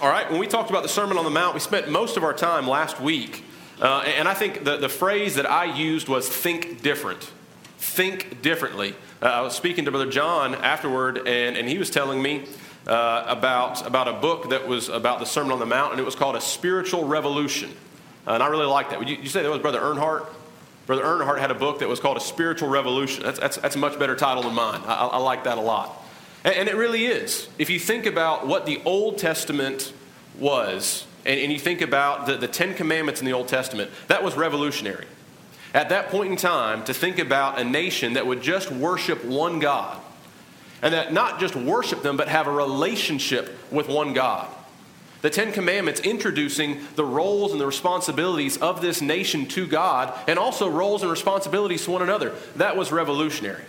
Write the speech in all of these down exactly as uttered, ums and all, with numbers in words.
All right, when we talked about the Sermon on the Mount, we spent most of our time last week, uh, and I think the, the phrase that I used was think different. Think differently. Uh, I was speaking to Brother John afterward, and, and he was telling me uh, about, about a book that was about the Sermon on the Mount, and it was called A Spiritual Revolution. Uh, and I really like that. Would you, you say that was Brother Earnhardt? Brother Earnhardt had a book that was called A Spiritual Revolution. That's, that's, that's a much better title than mine. I, I like that a lot. And, and it really is. If you think about what the Old Testament was, and, and you think about the, the Ten Commandments in the Old Testament, that was revolutionary. At that point in time, to think about a nation that would just worship one God, and that not just worship them, but have a relationship with one God. The Ten Commandments introducing the roles and the responsibilities of this nation to God, and also roles and responsibilities to one another. That was revolutionary.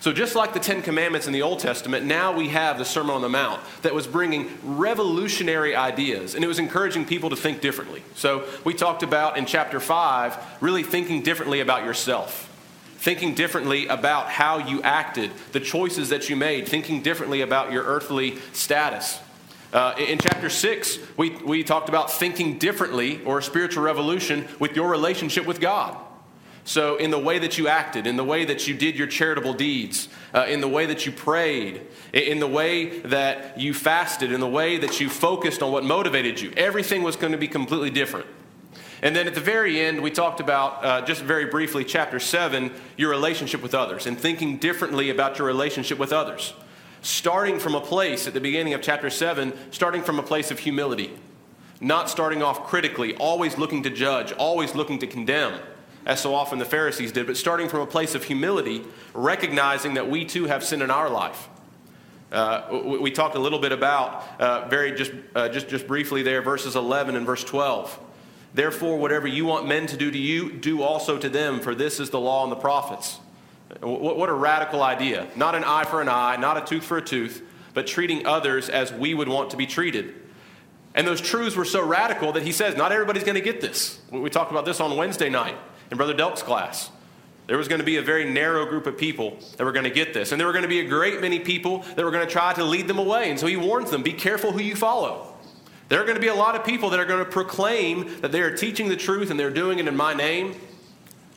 So just like the Ten Commandments in the Old Testament, now we have the Sermon on the Mount that was bringing revolutionary ideas, and it was encouraging people to think differently. So we talked about in chapter five, really thinking differently about yourself, thinking differently about how you acted, the choices that you made, thinking differently about your earthly status. Uh, in chapter six, we, we talked about thinking differently, or a spiritual revolution, with your relationship with God. So in the way that you acted, in the way that you did your charitable deeds, uh, in the way that you prayed, in the way that you fasted, in the way that you focused on what motivated you, everything was going to be completely different. And then at the very end, we talked about, uh, just very briefly, chapter seven, your relationship with others, and thinking differently about your relationship with others. Starting from a place at the beginning of chapter seven, starting from a place of humility, not starting off critically, always looking to judge, always looking to condemn, as so often the Pharisees did, but starting from a place of humility, recognizing that we too have sin in our life. Uh, we, we talked a little bit about, uh, very just, uh, just just briefly there, verses eleven and verse twelve. Therefore, whatever you want men to do to you, do also to them, for this is the law and the prophets. W- what a radical idea. Not an eye for an eye, not a tooth for a tooth, but treating others as we would want to be treated. And those truths were so radical that he says, not everybody's going to get this. We talked about this on Wednesday night in Brother Delk's class. There was going to be a very narrow group of people that were going to get this. And there were going to be a great many people that were going to try to lead them away. And so he warns them, be careful who you follow. There are going to be a lot of people that are going to proclaim that they are teaching the truth and they're doing it in my name.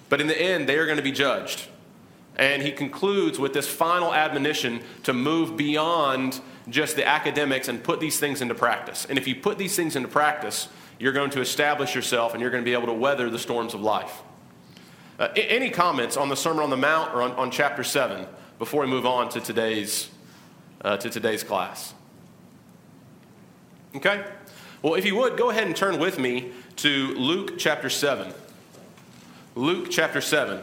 But in the end, they are going to be judged. And he concludes with this final admonition to move beyond just the academics and put these things into practice. And if you put these things into practice, you're going to establish yourself and you're going to be able to weather the storms of life. Uh, any comments on the Sermon on the Mount or on, on chapter seven before we move on to today's uh, to today's class? Okay? Well, if you would, go ahead and turn with me to Luke chapter seven. Luke chapter seven.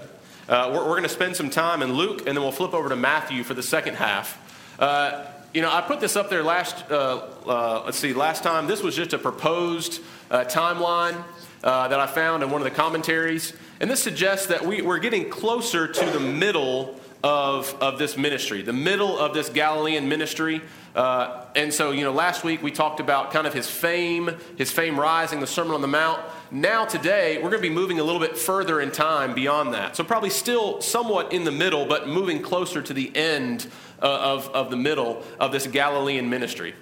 Uh, we're we're going to spend some time in Luke, and then we'll flip over to Matthew for the second half. Uh, you know, I put this up there last, uh, uh, let's see, last time. This was just a proposed uh, timeline uh, that I found in one of the commentaries. And this suggests that we, we're getting closer to the middle of, of this ministry, the middle of this Galilean ministry. Uh, and so, you know, last week we talked about kind of his fame, his fame rising, the Sermon on the Mount. Now today, we're going to be moving a little bit further in time beyond that. So probably still somewhat in the middle, but moving closer to the end uh, of, of the middle of this Galilean ministry.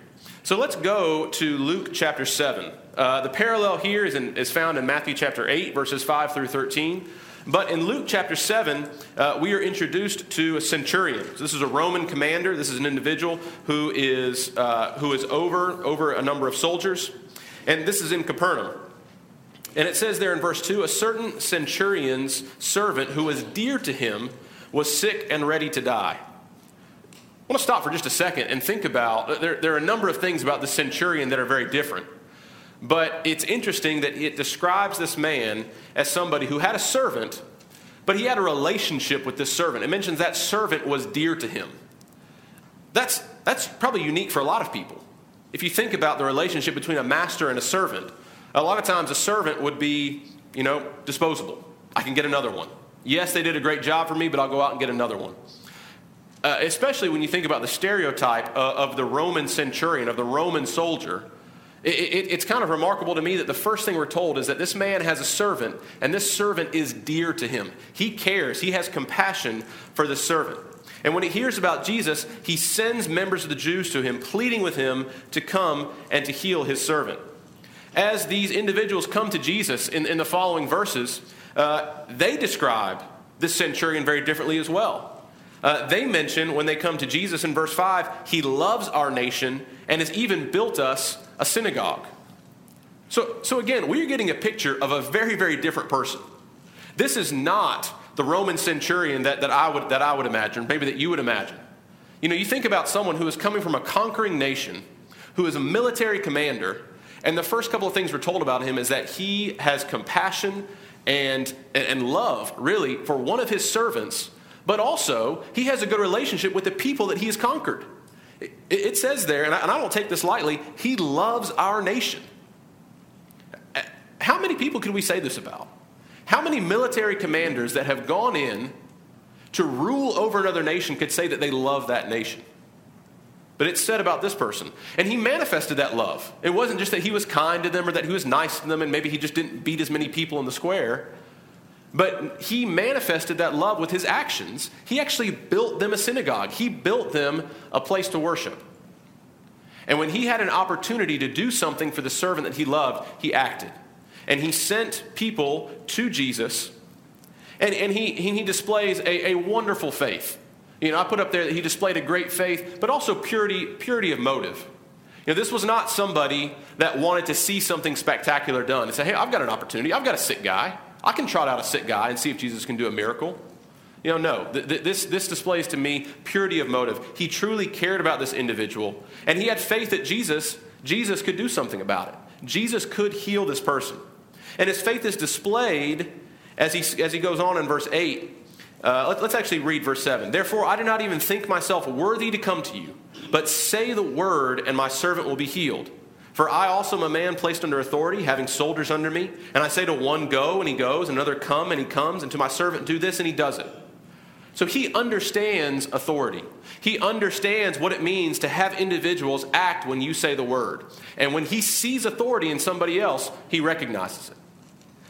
So let's go to Luke chapter seven. Uh, the parallel here is, in, is found in Matthew chapter eight, verses five through thirteen. But in Luke chapter seven, uh, we are introduced to a centurion. So this is a Roman commander. This is an individual who is uh, who is over, over a number of soldiers. And this is in Capernaum. And it says there in verse two, a certain centurion's servant who was dear to him was sick and ready to die. I want to stop for just a second and think about, there, there are a number of things about the centurion that are very different. But it's interesting that it describes this man as somebody who had a servant, but he had a relationship with this servant. It mentions that servant was dear to him. That's, that's probably unique for a lot of people. If you think about the relationship between a master and a servant, a lot of times a servant would be, you know, disposable. I can get another one. Yes, they did a great job for me, but I'll go out and get another one. Uh, especially when you think about the stereotype uh, of the Roman centurion, of the Roman soldier, it, it, it's kind of remarkable to me that the first thing we're told is that this man has a servant, and this servant is dear to him. He cares. He has compassion for the servant. And when he hears about Jesus, he sends members of the Jews to him, pleading with him to come and to heal his servant. As these individuals come to Jesus in, in the following verses, uh, they describe the centurion very differently as well. Uh, they mention when they come to Jesus in verse five, he loves our nation and has even built us a synagogue. So, so again, we're getting a picture of a very, very different person. This is not the Roman centurion that, that I would that I would imagine, maybe that you would imagine. You know, you think about someone who is coming from a conquering nation, who is a military commander, and the first couple of things we're told about him is that he has compassion and and love, really, for one of his servants, but also he has a good relationship with the people that he has conquered. It, it says there, and I, and I don't take this lightly, he loves our nation. How many people could we say this about? How many military commanders that have gone in to rule over another nation could say that they love that nation? But it's said about this person. And he manifested that love. It wasn't just that he was kind to them or that he was nice to them and maybe he just didn't beat as many people in the square. But he manifested that love with his actions. He actually built them a synagogue. He built them a place to worship. And when he had an opportunity to do something for the servant that he loved, he acted. And he sent people to Jesus, and, and he, he displays a, a wonderful faith. You know, I put up there that he displayed a great faith, but also purity, purity of motive. You know, this was not somebody that wanted to see something spectacular done and say, hey, I've got an opportunity. I've got a sick guy. I can trot out a sick guy and see if Jesus can do a miracle. You know, no, th- th- this, this displays to me purity of motive. He truly cared about this individual, and he had faith that Jesus, Jesus could do something about it. Jesus could heal this person. And his faith is displayed as he as he goes on in verse eight. Uh, let, let's actually read verse seven. Therefore, I do not even think myself worthy to come to you, but say the word, and my servant will be healed. For I also am a man placed under authority, having soldiers under me. And I say to one, go, and he goes, and another, come, and he comes, and to my servant, do this, and he does it. So he understands authority. He understands what it means to have individuals act when you say the word. And when he sees authority in somebody else, he recognizes it.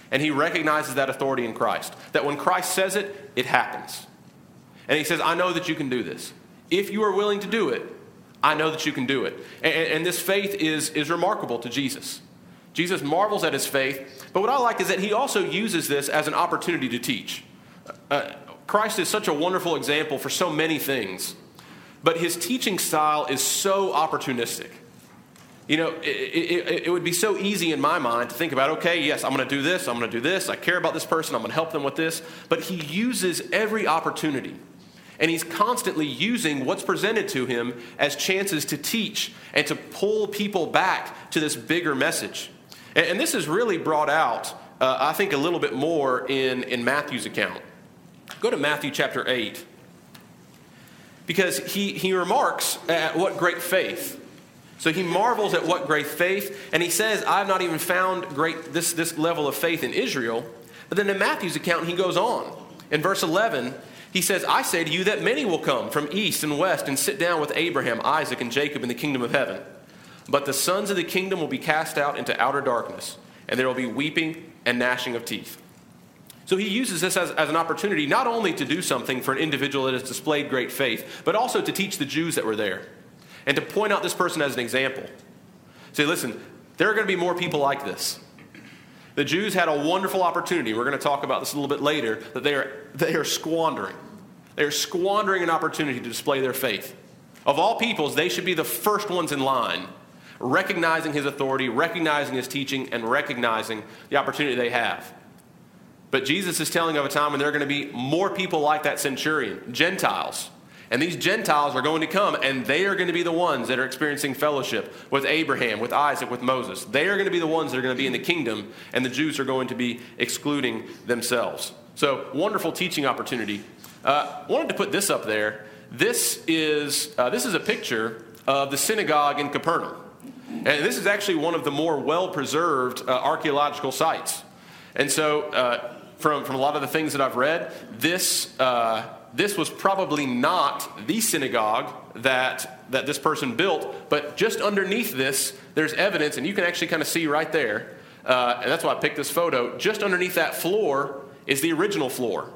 And he recognizes that authority in Christ. That when Christ says it, it happens. And he says, I know that you can do this. If you are willing to do it, I know that you can do it. And, and this faith is, is remarkable to Jesus. Jesus marvels at his faith. But what I like is that he also uses this as an opportunity to teach. Uh, Christ is such a wonderful example for so many things. But his teaching style is so opportunistic. You know, it, it, it would be so easy in my mind to think about, okay, yes, I'm going to do this, I'm going to do this, I care about this person, I'm going to help them with this. But he uses every opportunity, and he's constantly using what's presented to him as chances to teach and to pull people back to this bigger message. And, and this is really brought out, uh, I think, a little bit more in, in Matthew's account. Go to Matthew chapter eight, because he, he remarks at what great faith. So he marvels at what great faith, and he says, I have not even found great this, this level of faith in Israel. But then in Matthew's account, he goes on. In verse eleven, he says, I say to you that many will come from east and west and sit down with Abraham, Isaac, and Jacob in the kingdom of heaven. But the sons of the kingdom will be cast out into outer darkness, and there will be weeping and gnashing of teeth. So he uses this as, as an opportunity not only to do something for an individual that has displayed great faith, but also to teach the Jews that were there. And to point out this person as an example. Say, listen, there are going to be more people like this. The Jews had a wonderful opportunity. We're going to talk about this a little bit later. That they are, they are squandering. They are squandering an opportunity to display their faith. Of all peoples, they should be the first ones in line. Recognizing his authority, recognizing his teaching, and recognizing the opportunity they have. But Jesus is telling of a time when there are going to be more people like that centurion. Gentiles. And these Gentiles are going to come, and they are going to be the ones that are experiencing fellowship with Abraham, with Isaac, with Moses. They are going to be the ones that are going to be in the kingdom, and the Jews are going to be excluding themselves. So, wonderful teaching opportunity. Uh, wanted to put this up there. This is uh, this is a picture of the synagogue in Capernaum. And this is actually one of the more well-preserved uh, archaeological sites. And so, uh, from, from a lot of the things that I've read, this... Uh, This was probably not the synagogue that, that this person built, but just underneath this, there's evidence, and you can actually kind of see right there, uh, and that's why I picked this photo. Just underneath that floor is the original floor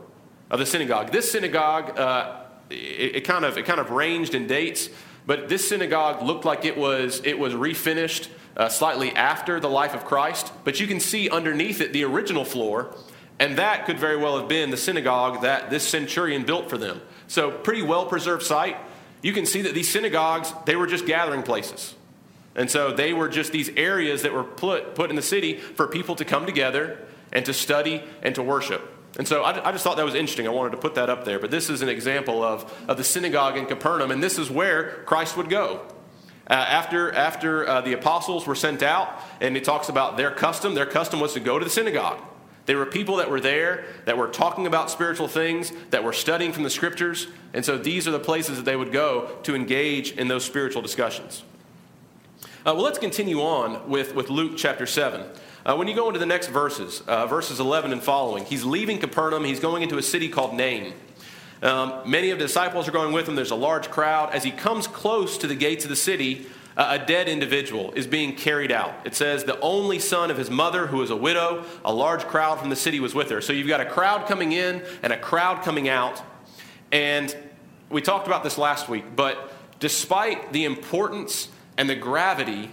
of the synagogue. This synagogue uh, it, it kind of it kind of ranged in dates, but this synagogue looked like it was it was refinished uh, slightly after the life of Christ. But you can see underneath it the original floor, and that could very well have been the synagogue that this centurion built for them. So pretty well preserved site. You can see that these synagogues, they were just gathering places. And so they were just these areas that were put, put in the city for people to come together and to study and to worship. And so I, I just thought that was interesting. I wanted to put that up there. But this is an example of, of the synagogue in Capernaum, and this is where Christ would go. Uh, after after uh, the apostles were sent out, and it talks about their custom. Their custom was to go to the synagogue. There were people that were there that were talking about spiritual things, that were studying from the scriptures. And so these are the places that they would go to engage in those spiritual discussions. Uh, well, let's continue on with, with Luke chapter seven. Uh, when you go into the next verses, uh, verses eleven and following, he's leaving Capernaum. He's going into a city called Nain. Um, many of the disciples are going with him. There's a large crowd. As he comes close to the gates of the city, uh, a dead individual is being carried out. It says the only son of his mother, who was a widow, a large crowd from the city was with her. So you've got a crowd coming in and a crowd coming out. And we talked about this last week, but despite the importance and the gravity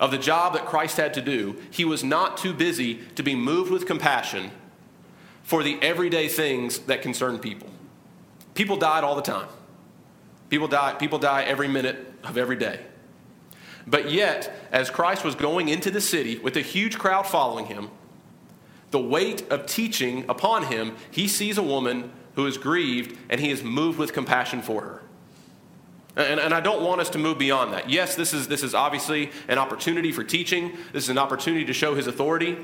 of the job that Christ had to do, he was not too busy to be moved with compassion for the everyday things that concern people. People died all the time. People die, people die every minute of every day. But yet, as Christ was going into the city with a huge crowd following him, the weight of teaching upon him, he sees a woman who is grieved, and he is moved with compassion for her. And, and I don't want us to move beyond that. Yes, this is this is obviously an opportunity for teaching. This is an opportunity to show his authority.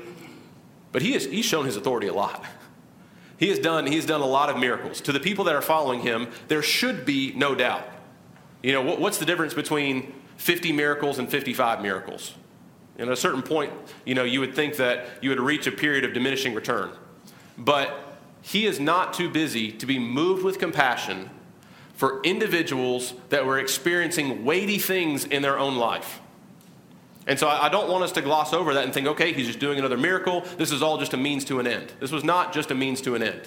But he is, he's shown his authority a lot. He has done he has done a lot of miracles. To the people that are following him, there should be no doubt. You know, what, what's the difference between fifty miracles and fifty-five miracles? And at a certain point, you know, you would think that you would reach a period of diminishing return. But he is not too busy to be moved with compassion for individuals that were experiencing weighty things in their own life. And so I don't want us to gloss over that and think, okay, he's just doing another miracle. This is all just a means to an end. This was not just a means to an end.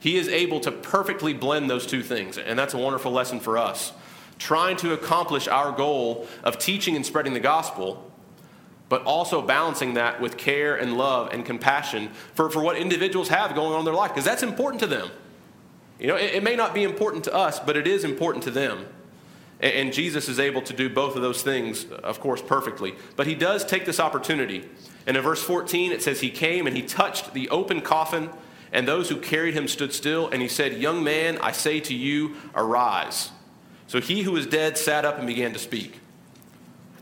He is able to perfectly blend those two things, and that's a wonderful lesson for us. Trying to accomplish our goal of teaching and spreading the gospel, but also balancing that with care and love and compassion for, for what individuals have going on in their life, because that's important to them. You know, it, it may not be important to us, but it is important to them. And, and Jesus is able to do both of those things, of course, perfectly. But he does take this opportunity. And in verse fourteen, it says, he came and he touched the open coffin, and those who carried him stood still. And he said, young man, I say to you, arise. So he who was dead sat up and began to speak.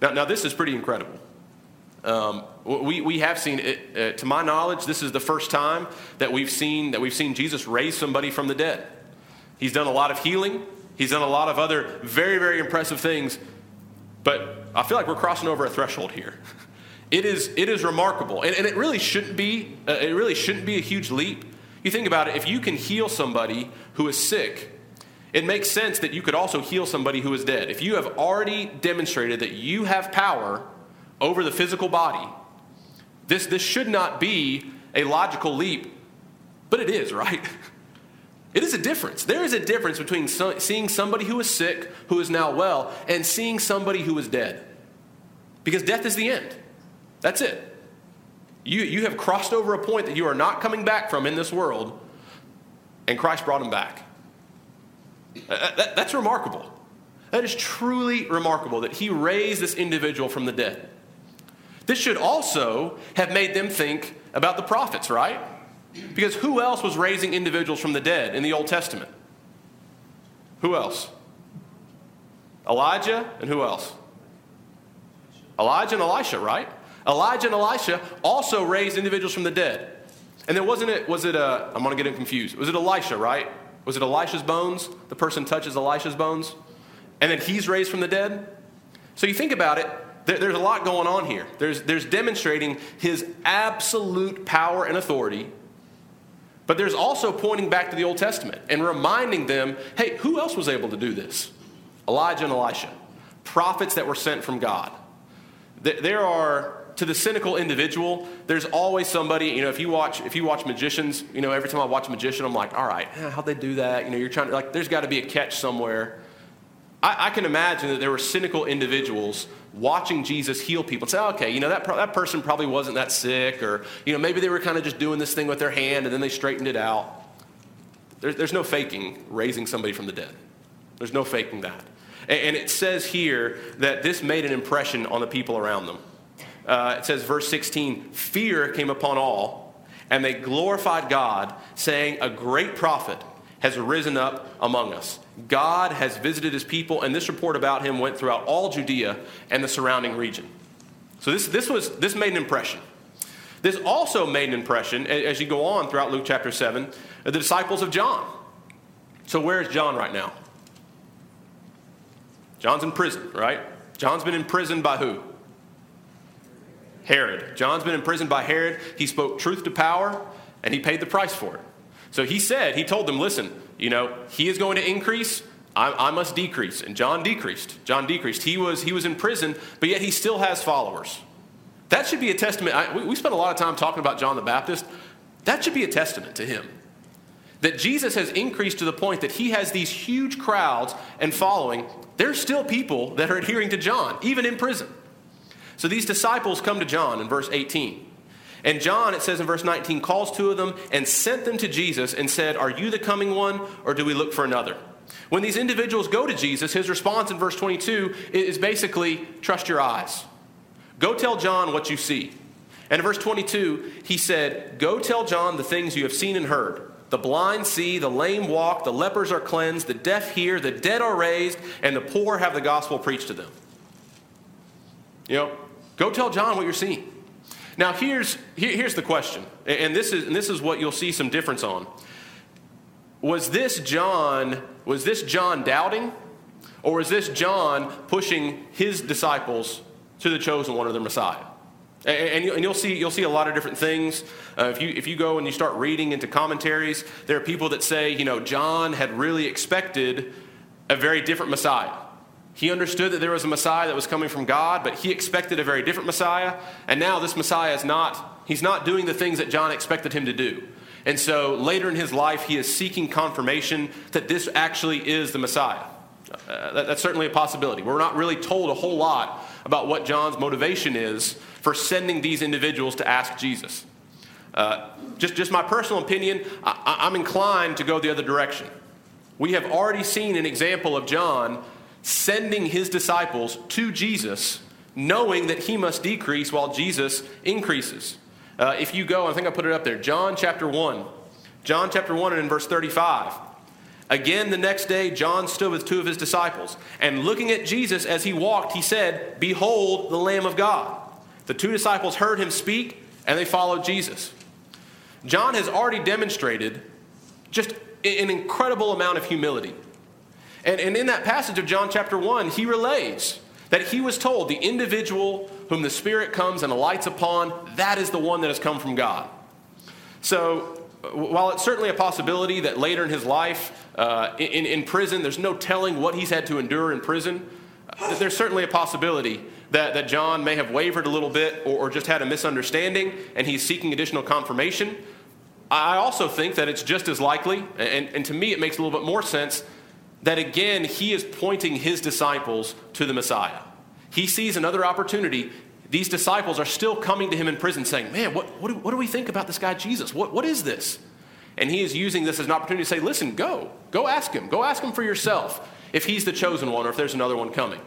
Now, now this is pretty incredible. Um, we we have seen, it, uh, to my knowledge, this is the first time that we've seen that we've seen Jesus raise somebody from the dead. He's done a lot of healing. He's done a lot of other very, very impressive things. But I feel like we're crossing over a threshold here. It is it is remarkable, and, and it really shouldn't be. Uh, it really shouldn't be a huge leap. You think about it. If you can heal somebody who is sick, it makes sense that you could also heal somebody who is dead. If you have already demonstrated that you have power over the physical body, This this should not be a logical leap, but it is, right? It is a difference. There is a difference between so, seeing somebody who is sick, who is now well, and seeing somebody who is dead. Because death is the end. That's it. You, you have crossed over a point that you are not coming back from in this world, and Christ brought him back. That, that, that's remarkable. That is truly remarkable that he raised this individual from the dead. This should also have made them think about the prophets, right? Because who else was raising individuals from the dead in the Old Testament? Who else? Elijah and who else? Elijah and Elisha, right? Elijah and Elisha also raised individuals from the dead. And then wasn't it, was it, uh, I'm going to get him confused. Was it Elisha, right? Was it Elisha's bones? The person touches Elisha's bones? And then he's raised from the dead? So you think about it. There's a lot going on here. There's, there's demonstrating his absolute power and authority, but there's also pointing back to the Old Testament and reminding them, hey, who else was able to do this? Elijah and Elisha, prophets that were sent from God. There are to the cynical individual, there's always somebody, you know, if you watch, if you watch magicians, you know, every time I watch a magician, I'm like, all right, how'd they do that? You know, you're trying to, like, there's got to be a catch somewhere. I, I can imagine that there were cynical individuals watching Jesus heal people and say, oh, okay, you know, that pro- that person probably wasn't that sick, or, you know, maybe they were kind of just doing this thing with their hand and then they straightened it out. There, there's no faking raising somebody from the dead. There's no faking that. And, and it says here that this made an impression on the people around them. Uh, it says, verse sixteen, fear came upon all, and they glorified God, saying, a great prophet has risen up among us. God has visited his people, and this report about him went throughout all Judea and the surrounding region. So this this was this made an impression. This also made an impression, as you go on throughout Luke chapter seven, the disciples of John. So where is John right now? John's in prison, right? John's been imprisoned by who? Herod. John's been imprisoned by Herod. He spoke truth to power, and he paid the price for it. So he said, he told them, listen, you know, he is going to increase, I, I must decrease. And John decreased. John decreased. He was he was in prison, but yet he still has followers. That should be a testament. I, we, we spent a lot of time talking about John the Baptist. That should be a testament to him. That Jesus has increased to the point that he has these huge crowds and following. There's still people that are adhering to John, even in prison. So these disciples come to John in verse eighteen. And John, it says in verse nineteen, calls two of them and sent them to Jesus and said, are you the coming one, or do we look for another? When these individuals go to Jesus, his response in verse twenty-two is basically, trust your eyes. Go tell John what you see. And in verse twenty-two, he said, go tell John the things you have seen and heard. The blind see, the lame walk, the lepers are cleansed, the deaf hear, the dead are raised, and the poor have the gospel preached to them. You know, go tell John what you're seeing. Now, here's here, here's the question, and this is and this is what you'll see some difference on. Was this John was this John doubting, or was this John pushing his disciples to the chosen one or the Messiah? And, and you'll see you'll see a lot of different things. Uh, if you if you go and you start reading into commentaries, there are people that say, you know, John had really expected a very different Messiah. He understood that there was a Messiah that was coming from God, but he expected a very different Messiah. And now this Messiah is not, he's not doing the things that John expected him to do. And so later in his life, he is seeking confirmation that this actually is the Messiah. Uh, that, that's certainly a possibility. We're not really told a whole lot about what John's motivation is for sending these individuals to ask Jesus. Uh, just, just my personal opinion, I, I'm inclined to go the other direction. We have already seen an example of John sending his disciples to Jesus, knowing that he must decrease while Jesus increases. Uh, if you go, I think I put it up there, John chapter one. John chapter one and in verse thirty-five. Again, the next day, John stood with two of his disciples, and looking at Jesus as he walked, he said, behold, the Lamb of God. The two disciples heard him speak, and they followed Jesus. John has already demonstrated just an incredible amount of humility. And, and in that passage of John chapter one, he relays that he was told the individual whom the Spirit comes and alights upon, that is the one that has come from God. So while it's certainly a possibility that later in his life, uh, in, in prison, there's no telling what he's had to endure in prison, uh, there's certainly a possibility that, that John may have wavered a little bit or, or just had a misunderstanding and he's seeking additional confirmation. I also think that it's just as likely, and, and to me it makes a little bit more sense, that again, he is pointing his disciples to the Messiah. He sees another opportunity. These disciples are still coming to him in prison saying, man, what, what, do, what do we think about this guy Jesus? What, what is this? And he is using this as an opportunity to say, listen, go. Go ask him. Go ask him for yourself if he's the chosen one or if there's another one coming.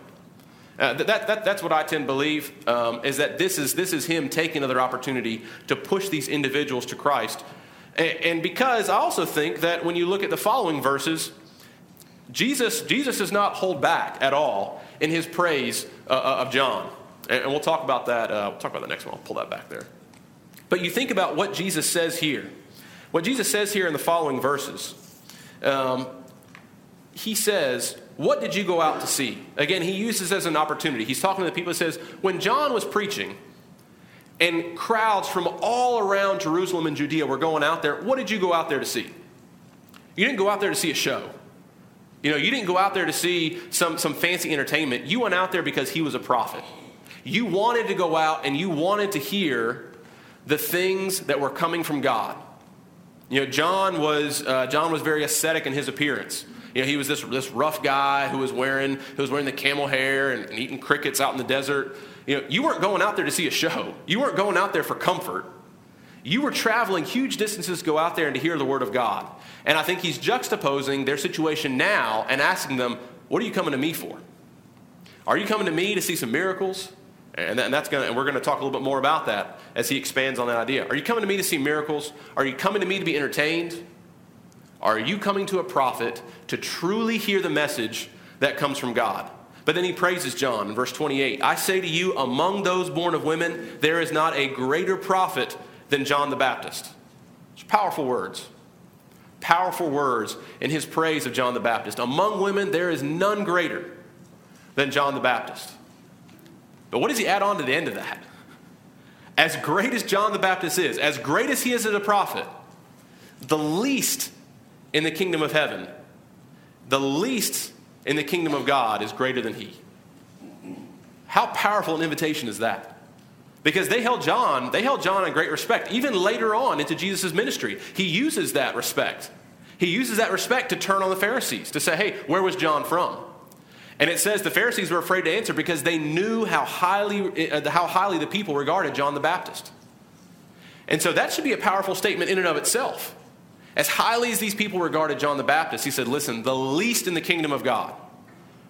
Uh, that, that, that's what I tend to believe, um, is that this is, this is him taking another opportunity to push these individuals to Christ. And, and because I also think that when you look at the following verses, Jesus Jesus does not hold back at all in his praise uh, of John. And we'll talk about that. Uh, we'll talk about the next one. I'll pull that back there. But you think about what Jesus says here. What Jesus says here in the following verses. Um, he says, what did you go out to see? Again, he uses this as an opportunity. He's talking to the people. He says, when John was preaching and crowds from all around Jerusalem and Judea were going out there, what did you go out there to see? You didn't go out there to see a show. You know, you didn't go out there to see some, some fancy entertainment. You went out there because he was a prophet. You wanted to go out and you wanted to hear the things that were coming from God. You know, John was uh, John was very ascetic in his appearance. You know, he was this this rough guy who was wearing who was wearing the camel hair and, and eating crickets out in the desert. You know, you weren't going out there to see a show. You weren't going out there for comfort. You were traveling huge distances to go out there and to hear the word of God. And I think he's juxtaposing their situation now and asking them, what are you coming to me for? Are you coming to me to see some miracles? And that's gonna, and we're going to talk a little bit more about that as he expands on that idea. Are you coming to me to see miracles? Are you coming to me to be entertained? Are you coming to a prophet to truly hear the message that comes from God? But then he praises John in verse twenty-eight. I say to you, among those born of women, there is not a greater prophet than John the Baptist. It's powerful words. Powerful words in his praise of John the Baptist. Among women, there is none greater than John the Baptist. But what does he add on to the end of that? As great as John the Baptist is, as great as he is as a prophet, the least in the kingdom of heaven, the least in the kingdom of God is greater than he. How powerful an invitation is that? Because they held John, they held John in great respect. Even later on into Jesus' ministry, he uses that respect. He uses that respect to turn on the Pharisees, to say, hey, where was John from? And it says the Pharisees were afraid to answer because they knew how highly uh, how highly the people regarded John the Baptist. And so that should be a powerful statement in and of itself. As highly as these people regarded John the Baptist, he said, listen, the least in the kingdom of God,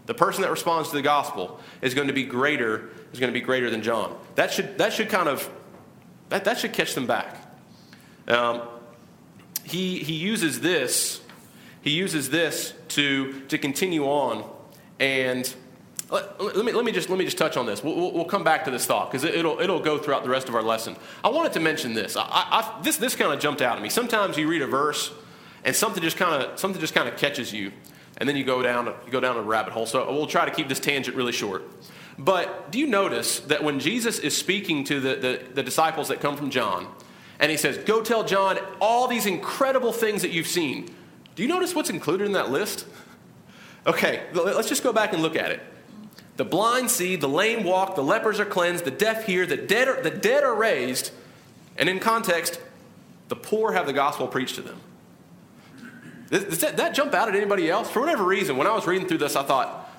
the person that responds to the gospel is going to be greater, is going to be greater than John. That should that should kind of that, that should catch them back. Um, he he uses this, he uses this to to continue on. And let, let me let me just let me just touch on this. We'll, we'll come back to this thought because it, it'll it'll go throughout the rest of our lesson. I wanted to mention this. I, I, this this kind of jumped out at me. Sometimes you read a verse, and something just kind of something just kind of catches you, and then you go down you go down a rabbit hole. So we'll try to keep this tangent really short. But do you notice that when Jesus is speaking to the the, the disciples that come from John, and he says, "Go tell John all these incredible things that you've seen." Do you notice what's included in that list? Okay, let's just go back and look at it. The blind see, the lame walk, the lepers are cleansed, the deaf hear, the dead are, the dead are raised. And in context, the poor have the gospel preached to them. Does that, that jump out at anybody else? For whatever reason, when I was reading through this, I thought,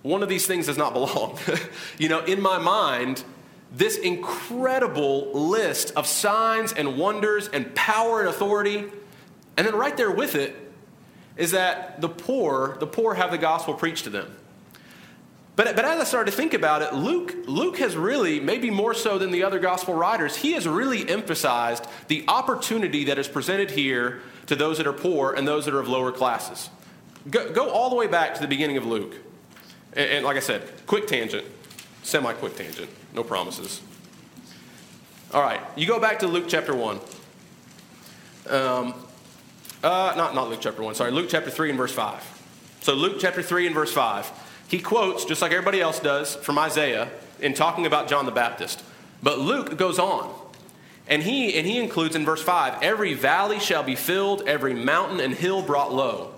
one of these things does not belong. You know, in my mind, this incredible list of signs and wonders and power and authority, and then right there with it, is that the poor, the poor have the gospel preached to them. But, but as I started to think about it, Luke, Luke has really, maybe more so than the other gospel writers, he has really emphasized the opportunity that is presented here to those that are poor and those that are of lower classes. Go, go all the way back to the beginning of Luke. And, and like I said, quick tangent, semi-quick tangent, no promises. All right, you go back to Luke chapter one. Um... Uh, not, not Luke chapter one, sorry, Luke chapter three and verse five. So Luke chapter three and verse five, he quotes, just like everybody else does, from Isaiah in talking about John the Baptist. But Luke goes on, and he and he includes in verse five, every valley shall be filled, every mountain and hill brought low.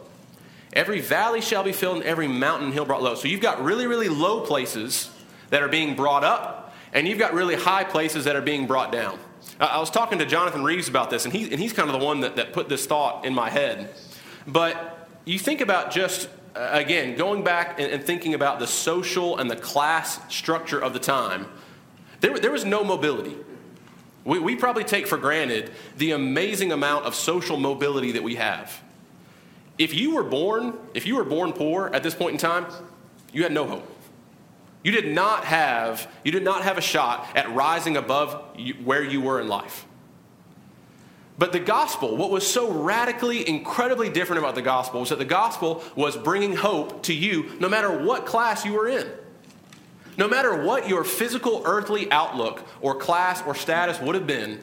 Every valley shall be filled, and every mountain and hill brought low. So you've got really, really low places that are being brought up, and you've got really high places that are being brought down. I was talking to Jonathan Reeves about this, and he and he's kind of the one that, that put this thought in my head. But you think about just, uh, again, going back and, and thinking about the social and the class structure of the time. There, there was no mobility. We, we probably take for granted the amazing amount of social mobility that we have. If you were born, if you were born poor at this point in time, you had no hope. You did not have, you did not have a shot at rising above you, where you were in life. But the gospel, what was so radically, incredibly different about the gospel was that the gospel was bringing hope to you no matter what class you were in. No matter what your physical earthly outlook or class or status would have been,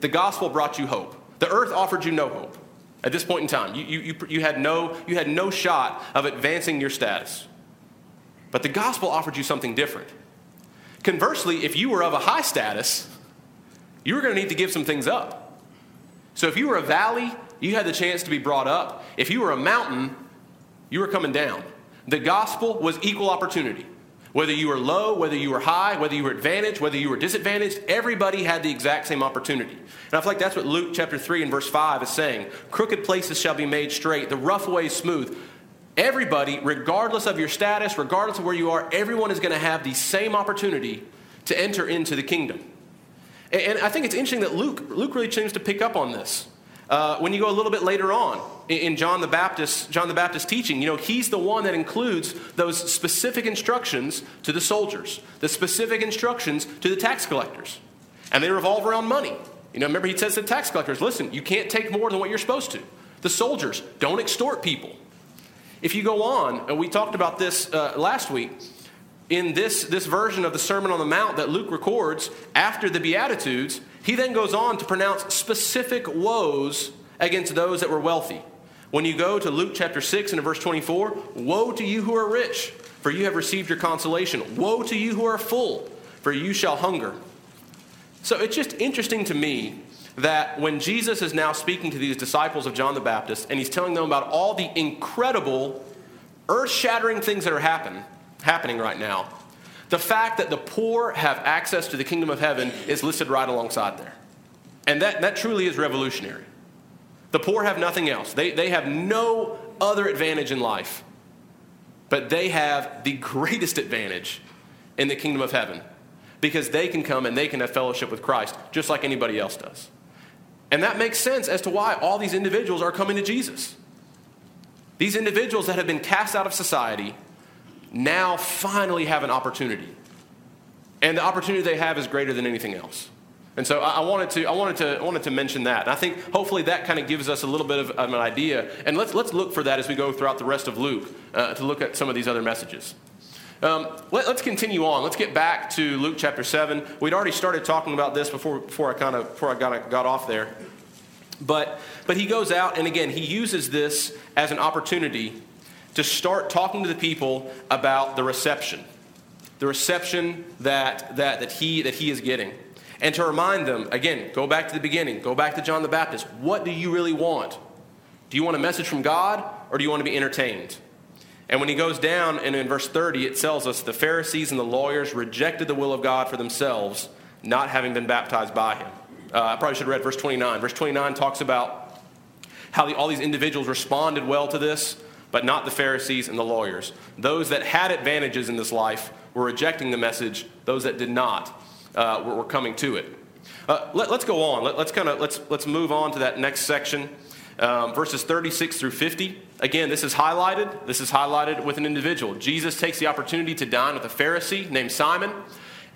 the gospel brought you hope. The earth offered you no hope at this point in time. You, you, you, you, had, no, you had no shot of advancing your status. But the gospel offered you something different. Conversely, if you were of a high status, you were going to need to give some things up. So if you were a valley, you had the chance to be brought up. If you were a mountain, you were coming down. The gospel was equal opportunity. Whether you were low, whether you were high, whether you were advantaged, whether you were disadvantaged, everybody had the exact same opportunity. And I feel like that's what Luke chapter three and verse five is saying. Crooked places shall be made straight, the rough way smooth. Everybody, regardless of your status, regardless of where you are, everyone is going to have the same opportunity to enter into the kingdom. And I think it's interesting that Luke, Luke really seems to pick up on this. Uh, when you go a little bit later on in John the Baptist, John the Baptist's teaching, you know, he's the one that includes those specific instructions to the soldiers, the specific instructions to the tax collectors. And they revolve around money. You know, remember he says to the tax collectors, listen, you can't take more than what you're supposed to. The soldiers, don't extort people. If you go on, and we talked about this uh, last week, in this, this version of the Sermon on the Mount that Luke records after the Beatitudes, he then goes on to pronounce specific woes against those that were wealthy. When you go to Luke chapter six and verse twenty-four, woe to you who are rich, for you have received your consolation. Woe to you who are full, for you shall hunger. So it's just interesting to me that when Jesus is now speaking to these disciples of John the Baptist, and he's telling them about all the incredible, earth-shattering things that are happening, happening right now, the fact that the poor have access to the kingdom of heaven is listed right alongside there. And that, that truly is revolutionary. The poor have nothing else. They, they have no other advantage in life. But they have the greatest advantage in the kingdom of heaven, because they can come and they can have fellowship with Christ just like anybody else does. And that makes sense as to why all these individuals are coming to Jesus. These individuals that have been cast out of society now finally have an opportunity. And the opportunity they have is greater than anything else. And so I wanted to I wanted to I wanted to mention that. And I think hopefully that kind of gives us a little bit of, of an idea. And let's let's look for that as we go throughout the rest of Luke uh, to look at some of these other messages. Um, let, let's continue on. Let's get back to Luke chapter seven. We'd already started talking about this before before I kind of before I got got off there. But but he goes out, and again he uses this as an opportunity to start talking to the people about the reception, the reception that that that he that he is getting, and to remind them again, go back to the beginning, go back to John the Baptist. What do you really want? Do you want a message from God, or do you want to be entertained? And when he goes down, and in verse thirty, it tells us the Pharisees and the lawyers rejected the will of God for themselves, not having been baptized by him. Uh, I probably should have read verse twenty-nine. Verse twenty-nine talks about how the, all these individuals responded well to this, but not the Pharisees and the lawyers. Those that had advantages in this life were rejecting the message. Those that did not uh, were, were coming to it. Uh, let, let's go on. Let, let's kind of let's let's move on to that next section, um, verses thirty-six through fifty. Again, this is highlighted. This is highlighted with an individual. Jesus takes the opportunity to dine with a Pharisee named Simon.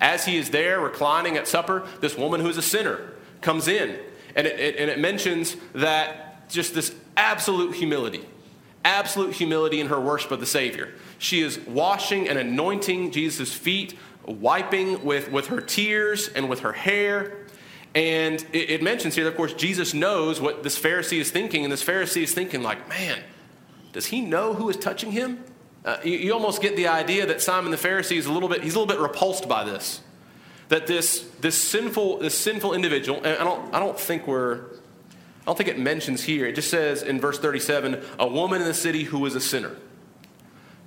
As he is there reclining at supper, this woman who is a sinner comes in, and it, it and it mentions that just this absolute humility. Absolute humility in her worship of the Savior. She is washing and anointing Jesus' feet, wiping with, with her tears and with her hair. And it, it mentions here that, of course, Jesus knows what this Pharisee is thinking. And this Pharisee is thinking like, man, does he know who is touching him? Uh, you, you almost get the idea that Simon the Pharisee is a little bit, he's a little bit repulsed by this. That this this sinful this sinful individual, and I don't I don't think we're I don't think it mentions here. It just says in verse thirty-seven, a woman in the city who was a sinner.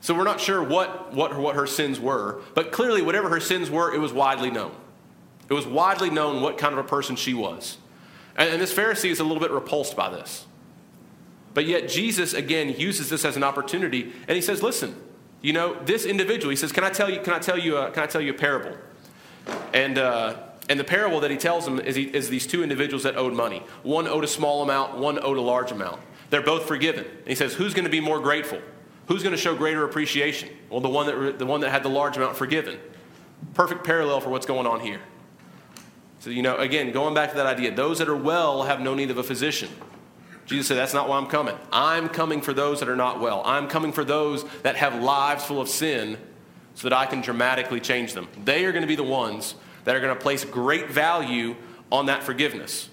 So we're not sure what, what, what her sins were, but clearly whatever her sins were, it was widely known. It was widely known what kind of a person she was. And, and this Pharisee is a little bit repulsed by this. But yet Jesus, again, uses this as an opportunity, and he says, listen, you know, this individual, he says, can I tell you, can I tell you, a, can I tell you a parable? And, uh, And the parable that he tells them is, he, is these two individuals that owed money. One owed a small amount, one owed a large amount. They're both forgiven. And he says, who's going to be more grateful? Who's going to show greater appreciation? Well, the one that the one that had the large amount forgiven. Perfect parallel for what's going on here. So, you know, again, going back to that idea, those that are well have no need of a physician. Jesus said, that's not why I'm coming. I'm coming for those that are not well. I'm coming for those that have lives full of sin so that I can dramatically change them. They are going to be the ones that are going to place great value on that forgiveness.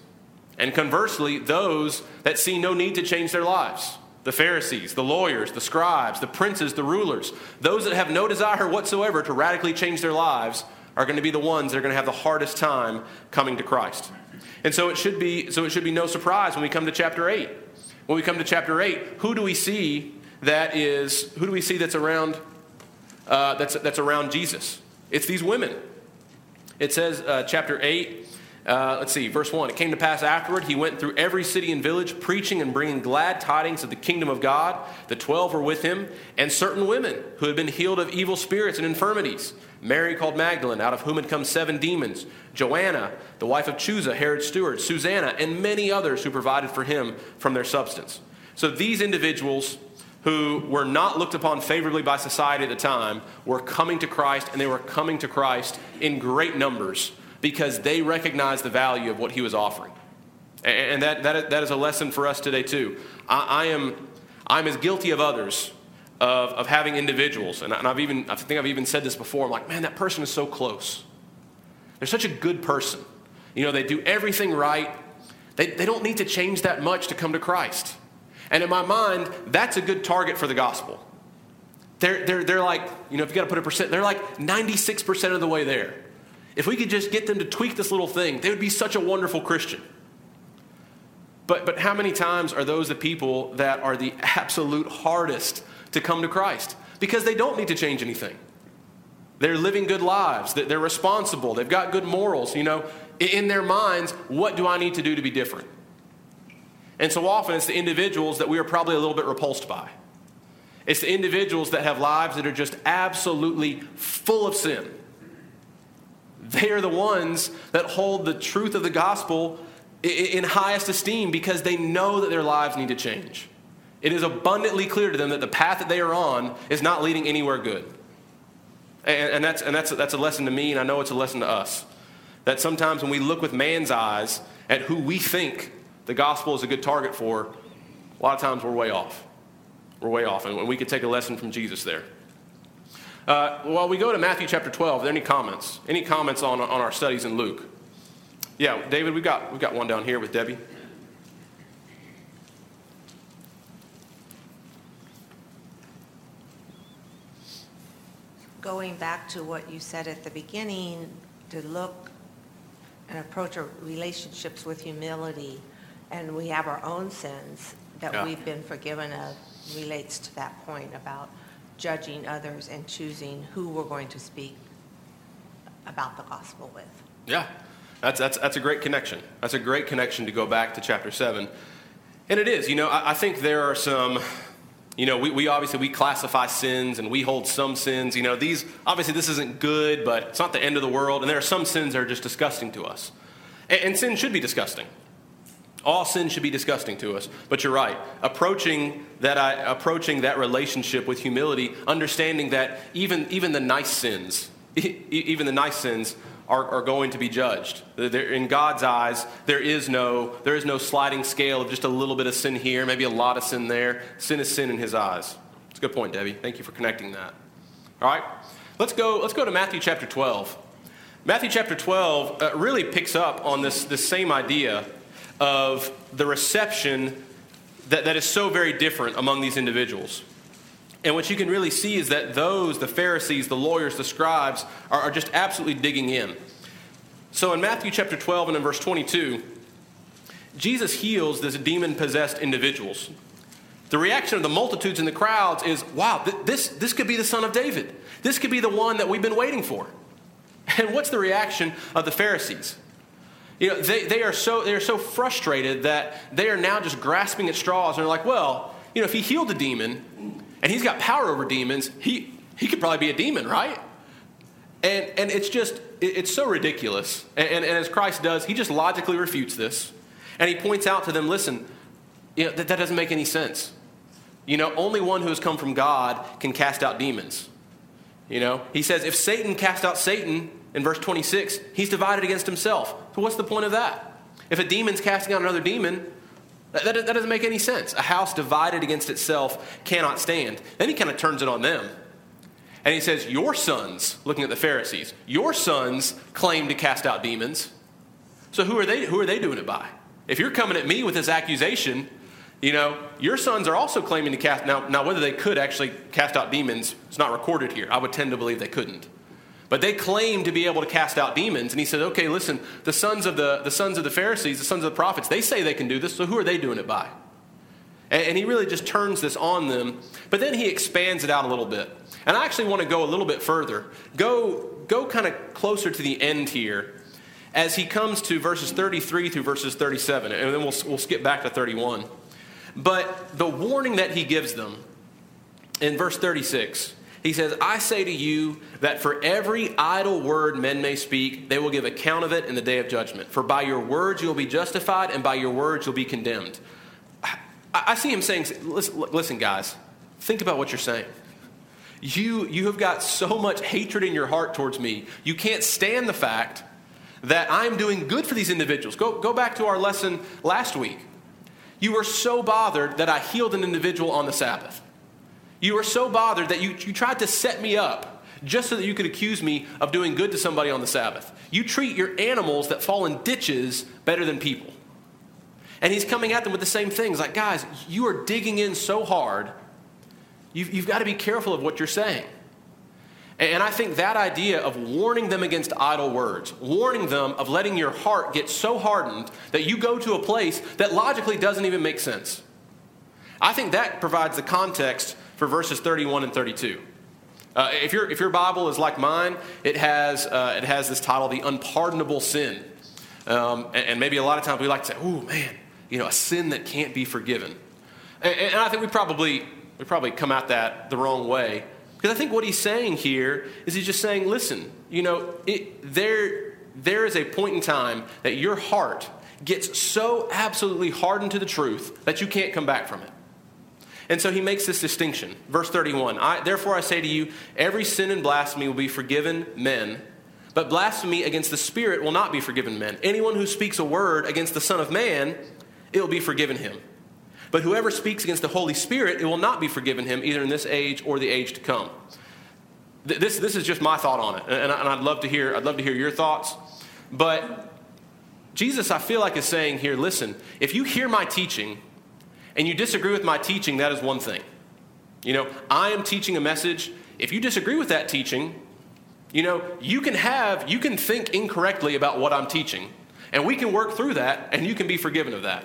And conversely, those that see no need to change their lives, the Pharisees, the lawyers, the scribes, the princes, the rulers, those that have no desire whatsoever to radically change their lives are going to be the ones that are going to have the hardest time coming to Christ. And so it should be, so it should be no surprise when we come to chapter eight. When we come to chapter eight, who do we see that is, who do we see that's around uh, that's that's around Jesus. It's these women. It says, uh, chapter eight, uh, let's see, verse one. It came to pass afterward, he went through every city and village, preaching and bringing glad tidings of the kingdom of God. The twelve were with him, and certain women who had been healed of evil spirits and infirmities. Mary called Magdalene, out of whom had come seven demons. Joanna, the wife of Chuza, Herod's steward. Susanna, and many others who provided for him from their substance. So these individuals who were not looked upon favorably by society at the time were coming to Christ, and they were coming to Christ in great numbers because they recognized the value of what he was offering. And that that, that is a lesson for us today too. I, I am I'm as guilty of others of, of having individuals, and I've even I think I've even said this before. I'm like, man, that person is so close. They're such a good person. You know, they do everything right. They they don't need to change that much to come to Christ. And in my mind, that's a good target for the gospel. They're, they're, they're like, you know, if you got to put a percent, they're like ninety-six percent of the way there. If we could just get them to tweak this little thing, they would be such a wonderful Christian. But, but how many times are those the people that are the absolute hardest to come to Christ? Because they don't need to change anything. They're living good lives. They're responsible. They've got good morals. You know, in their minds, what do I need to do to be different? And so often it's the individuals that we are probably a little bit repulsed by. It's the individuals that have lives that are just absolutely full of sin. They are the ones that hold the truth of the gospel in highest esteem because they know that their lives need to change. It is abundantly clear to them that the path that they are on is not leading anywhere good. And, and, that's, and that's, that's a lesson to me, and I know it's a lesson to us. That sometimes when we look with man's eyes at who we think the gospel is a good target for, a lot of times we're way off. We're way off, and we could take a lesson from Jesus there. Uh, while we go to Matthew chapter twelve, are there any comments? Any comments on, on our studies in Luke? Yeah, David, we've got, we've got one down here with Debbie. Going back to what you said at the beginning, to look and approach our relationships with humility. And we have our own sins that yeah. we've been forgiven of, relates to that point about judging others and choosing who we're going to speak about the gospel with. Yeah, that's that's that's a great connection. That's a great connection to go back to chapter seven. And it is, you know, I, I think there are some, you know, we, we obviously, we classify sins and we hold some sins. You know, these, obviously this isn't good, but it's not the end of the world. And there are some sins that are just disgusting to us. And, and sin should be disgusting. All sin should be disgusting to us, but you're right. Approaching that, I, approaching that relationship with humility, understanding that even even the nice sins, even the nice sins are, are going to be judged. They're, in God's eyes, there is no there is no sliding scale of just a little bit of sin here, maybe a lot of sin there. Sin is sin in His eyes. It's a good point, Debbie. Thank you for connecting that. All right, let's go. Let's go to Matthew chapter twelve. Matthew chapter twelve uh, really picks up on this this same idea of the reception that, that is so very different among these individuals. And what you can really see is that those, the Pharisees, the lawyers, the scribes, are, are just absolutely digging in. So in Matthew chapter twelve and in verse twenty-two, Jesus heals this demon-possessed individuals. The reaction of the multitudes and the crowds is, wow, th- this, this could be the son of David. This could be the one that we've been waiting for. And what's the reaction of the Pharisees? You know, they, they are so they are so frustrated that they are now just grasping at straws. And they're like, well, you know, if he healed a demon and he's got power over demons, he he could probably be a demon, right? And and it's just, it's so ridiculous. And, and, and as Christ does, he just logically refutes this. And he points out to them, listen, you know, that, that doesn't make any sense. You know, only one who has come from God can cast out demons. You know, he says, if Satan cast out Satan, in verse twenty-six, he's divided against himself. So what's the point of that? If a demon's casting out another demon, that, that, that doesn't make any sense. A house divided against itself cannot stand. Then he kind of turns it on them. And he says, your sons, looking at the Pharisees, your sons claim to cast out demons. So who are they, who are they doing it by? If you're coming at me with this accusation, you know, your sons are also claiming to cast. Now, now whether they could actually cast out demons, it's not recorded here. I would tend to believe they couldn't. But they claim to be able to cast out demons. And he said, okay, listen, the sons of the, the sons of the Pharisees, the sons of the prophets, they say they can do this, so who are they doing it by? And he really just turns this on them. But then he expands it out a little bit. And I actually want to go a little bit further. Go go kind of closer to the end here as he comes to verses thirty-three through verses thirty-seven. And then we'll, we'll skip back to thirty-one. But the warning that he gives them in verse thirty-six, he says, I say to you that for every idle word men may speak, they will give account of it in the day of judgment. For by your words you'll be justified, and by your words you'll be condemned. I see him saying, listen, listen, guys, think about what you're saying. You you have got so much hatred in your heart towards me. You can't stand the fact that I'm doing good for these individuals. Go, go back to our lesson last week. You were so bothered that I healed an individual on the Sabbath. You were so bothered that you, you tried to set me up just so that you could accuse me of doing good to somebody on the Sabbath. You treat your animals that fall in ditches better than people. And he's coming at them with the same things. Like, guys, you are digging in so hard. You've, you've got to be careful of what you're saying. And I think that idea of warning them against idle words, warning them of letting your heart get so hardened that you go to a place that logically doesn't even make sense. I think that provides the context for verses thirty-one and thirty-two. Uh, if, your, if your Bible is like mine, it has, uh, it has this title, The Unpardonable Sin. Um, and, and maybe a lot of times we like to say, oh, man, you know, a sin that can't be forgiven. And, and I think we probably we probably come at that the wrong way. Because I think what he's saying here is he's just saying, listen, you know, it, there there is a point in time that your heart gets so absolutely hardened to the truth that you can't come back from it. And so he makes this distinction. Verse thirty-one, I, therefore I say to you, every sin and blasphemy will be forgiven men, but blasphemy against the Spirit will not be forgiven men. Anyone who speaks a word against the Son of Man, it will be forgiven him. But whoever speaks against the Holy Spirit, it will not be forgiven him, either in this age or the age to come. This, this is just my thought on it, and I'd love to hear, I'd love to hear your thoughts. But Jesus, I feel like, is saying here, listen, if you hear my teaching and you disagree with my teaching, that is one thing. You know, I am teaching a message. If you disagree with that teaching, you know, you can have, you can think incorrectly about what I'm teaching, and we can work through that, and you can be forgiven of that.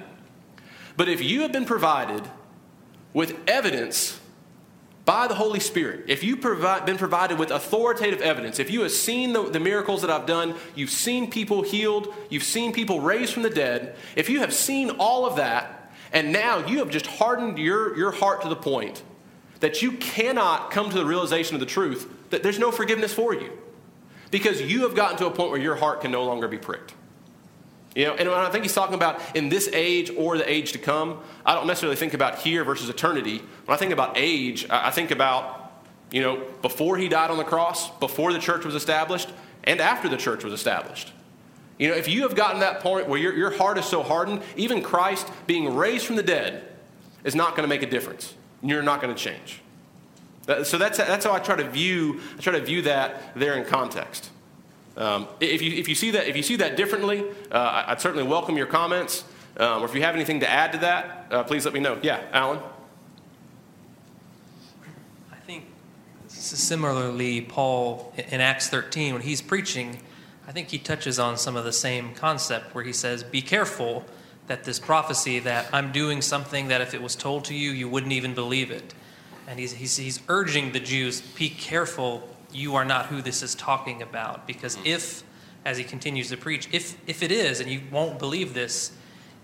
But if you have been provided with evidence by the Holy Spirit, if you've provide, been provided with authoritative evidence, if you have seen the, the miracles that I've done, you've seen people healed, you've seen people raised from the dead, if you have seen all of that, and now you have just hardened your, your heart to the point that you cannot come to the realization of the truth, that there's no forgiveness for you because you have gotten to a point where your heart can no longer be pricked. You know, and when I think he's talking about in this age or the age to come, I don't necessarily think about here versus eternity. When I think about age, I think about, you know, before he died on the cross, before the church was established, and after the church was established. You know, if you have gotten to that point where your, your heart is so hardened, even Christ being raised from the dead is not going to make a difference. You're not going to change. So that's that's how I try to view I try to view that there in context. Um, if you if you see that if you see that differently, uh, I'd certainly welcome your comments. Um, or if you have anything to add to that, uh, please let me know. Yeah, Alan. I think similarly, Paul in Acts thirteen, when he's preaching, I think he touches on some of the same concept where he says, "Be careful." That this prophecy that I'm doing something that if it was told to you, you wouldn't even believe it. And he's, he's, he's urging the Jews, be careful, you are not who this is talking about. Because if, as he continues to preach, if, if it is and you won't believe this,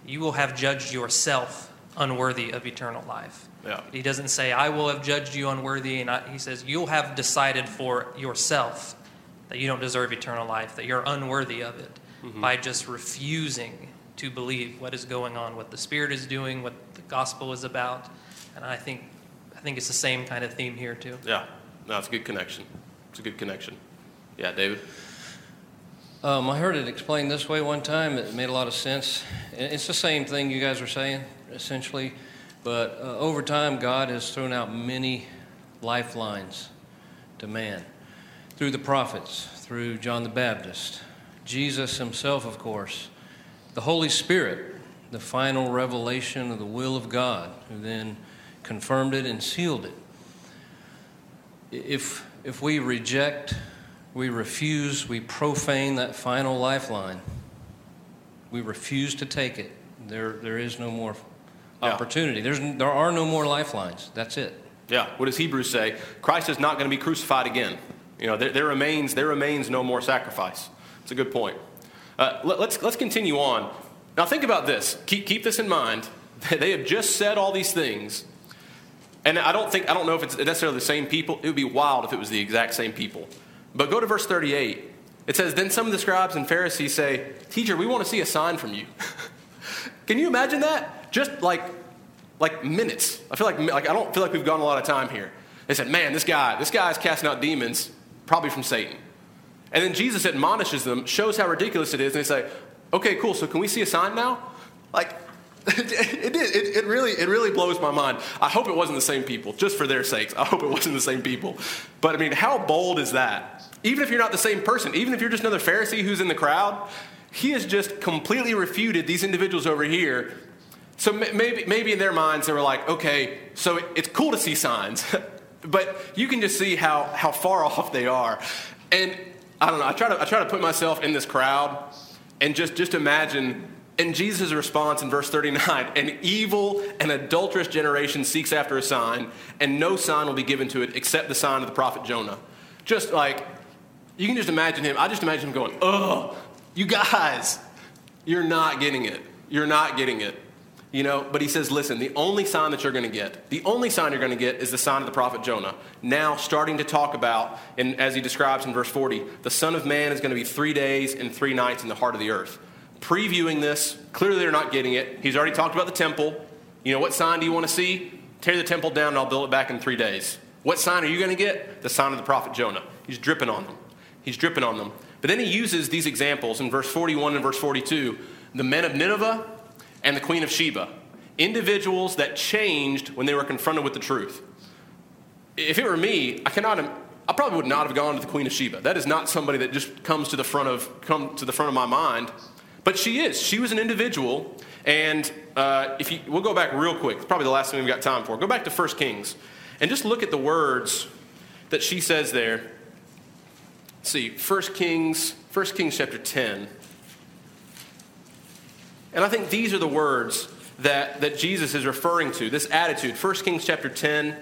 you will have judged yourself unworthy of eternal life. Yeah. He doesn't say, I will have judged you unworthy. And I, he says, you'll have decided for yourself that you don't deserve eternal life, that you're unworthy of it mm-hmm. by just refusing to believe what is going on, what the Spirit is doing, what the gospel is about. And I think I think it's the same kind of theme here too. Yeah. No, it's a good connection. It's a good connection. Yeah, David? Um, I heard it explained this way one time. It made a lot of sense. It's the same thing you guys are saying, essentially. But uh, over time, God has thrown out many lifelines to man through the prophets, through John the Baptist, Jesus himself, of course, the Holy Spirit, the final revelation of the will of God, who then confirmed it and sealed it. If if we reject, we refuse, we profane that final lifeline, we refuse to take it, there there is no more yeah. opportunity. There's, there are no more lifelines. That's it. Yeah. What does Hebrews say? Christ is not going to be crucified again. You know, there, there remains there remains no more sacrifice. It's a good point. Uh, let, let's let's continue on. Now think about this. Keep keep this in mind. They have just said all these things, and I don't think I don't know if it's necessarily the same people. It would be wild if it was the exact same people. But go to verse thirty-eight. It says, "Then some of the scribes and Pharisees say, 'Teacher, we want to see a sign from you.'" Can you imagine that? Just like like minutes. I feel like like I don't feel like we've gone a lot of time here. They said, "Man, this guy this guy is casting out demons, probably from Satan." And then Jesus admonishes them, shows how ridiculous it is, and they say, "Okay, cool. So can we see a sign now?" Like. It, did. It, it really it really blows my mind. I hope it wasn't the same people, just for their sakes. I hope it wasn't the same people. But, I mean, how bold is that? Even if you're not the same person, even if you're just another Pharisee who's in the crowd, he has just completely refuted these individuals over here. So maybe, maybe in their minds they were like, okay, so it, it's cool to see signs. But you can just see how, how far off they are. And, I don't know, I try to I try to put myself in this crowd and just, just imagine... And Jesus' response in verse thirty-nine, "An evil and adulterous generation seeks after a sign, and no sign will be given to it except the sign of the prophet Jonah." Just like, you can just imagine him. I just imagine him going, "Ugh, you guys, you're not getting it. You're not getting it." You know, but he says, listen, the only sign that you're going to get, the only sign you're going to get is the sign of the prophet Jonah. Now starting to talk about, and as he describes in verse forty, the Son of Man is going to be three days and three nights in the heart of the earth. Previewing this, clearly they're not getting it. He's already talked about the temple. You know, what sign do you want to see? Tear the temple down and I'll build it back in three days. What sign are you going to get? The sign of the prophet Jonah. He's dripping on them. He's dripping on them. But then he uses these examples in verse forty-one and verse forty-two, the men of Nineveh and the queen of Sheba, individuals that changed when they were confronted with the truth. If it were me, I cannot imagine. I probably would not have gone to the queen of Sheba. That is not somebody that just comes to the front of come to the front of my mind. But she is. She was an individual, and uh, if you, we'll go back real quick. It's probably the last thing we've got time for. Go back to First Kings, and just look at the words that she says there. Let's see, First Kings, First Kings chapter ten. And I think these are the words that, that Jesus is referring to, this attitude. First Kings chapter ten,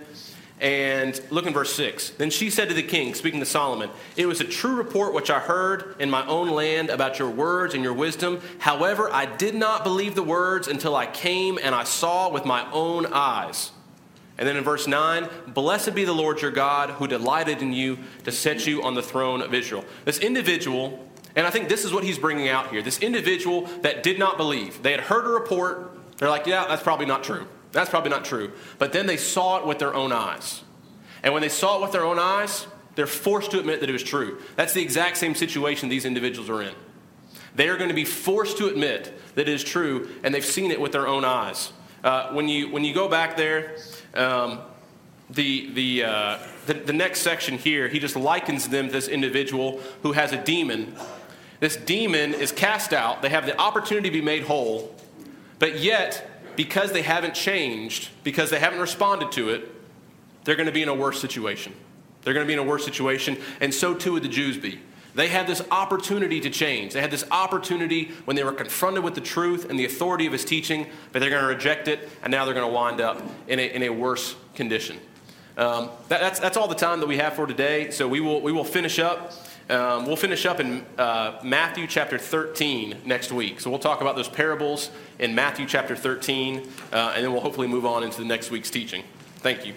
and look in verse six. "Then she said to the king," speaking to Solomon, "It was a true report which I heard in my own land about your words and your wisdom. However, I did not believe the words until I came and I saw with my own eyes." And then in verse nine, "Blessed be the Lord your God who delighted in you to set you on the throne of Israel." This individual, and I think this is what he's bringing out here, this individual that did not believe. They had heard a report. They're like, yeah, that's probably not true. That's probably not true. But then they saw it with their own eyes. And when they saw it with their own eyes, they're forced to admit that it was true. That's the exact same situation these individuals are in. They are going to be forced to admit that it is true, and they've seen it with their own eyes. Uh, when you when you go back there, um, the, the, uh, the, the next section here, he just likens them to this individual who has a demon. This demon is cast out. They have the opportunity to be made whole, but yet... because they haven't changed, because they haven't responded to it, they're going to be in a worse situation. They're going to be in a worse situation, and so too would the Jews be. They had this opportunity to change. They had this opportunity when they were confronted with the truth and the authority of his teaching, but they're going to reject it, and now they're going to wind up in a, in a worse condition. Um, that, that's that's all the time that we have for today, so we will we will finish up. Um, we'll finish up in uh, Matthew chapter thirteen next week. So we'll talk about those parables in Matthew chapter thirteen, uh, and then we'll hopefully move on into the next week's teaching. Thank you.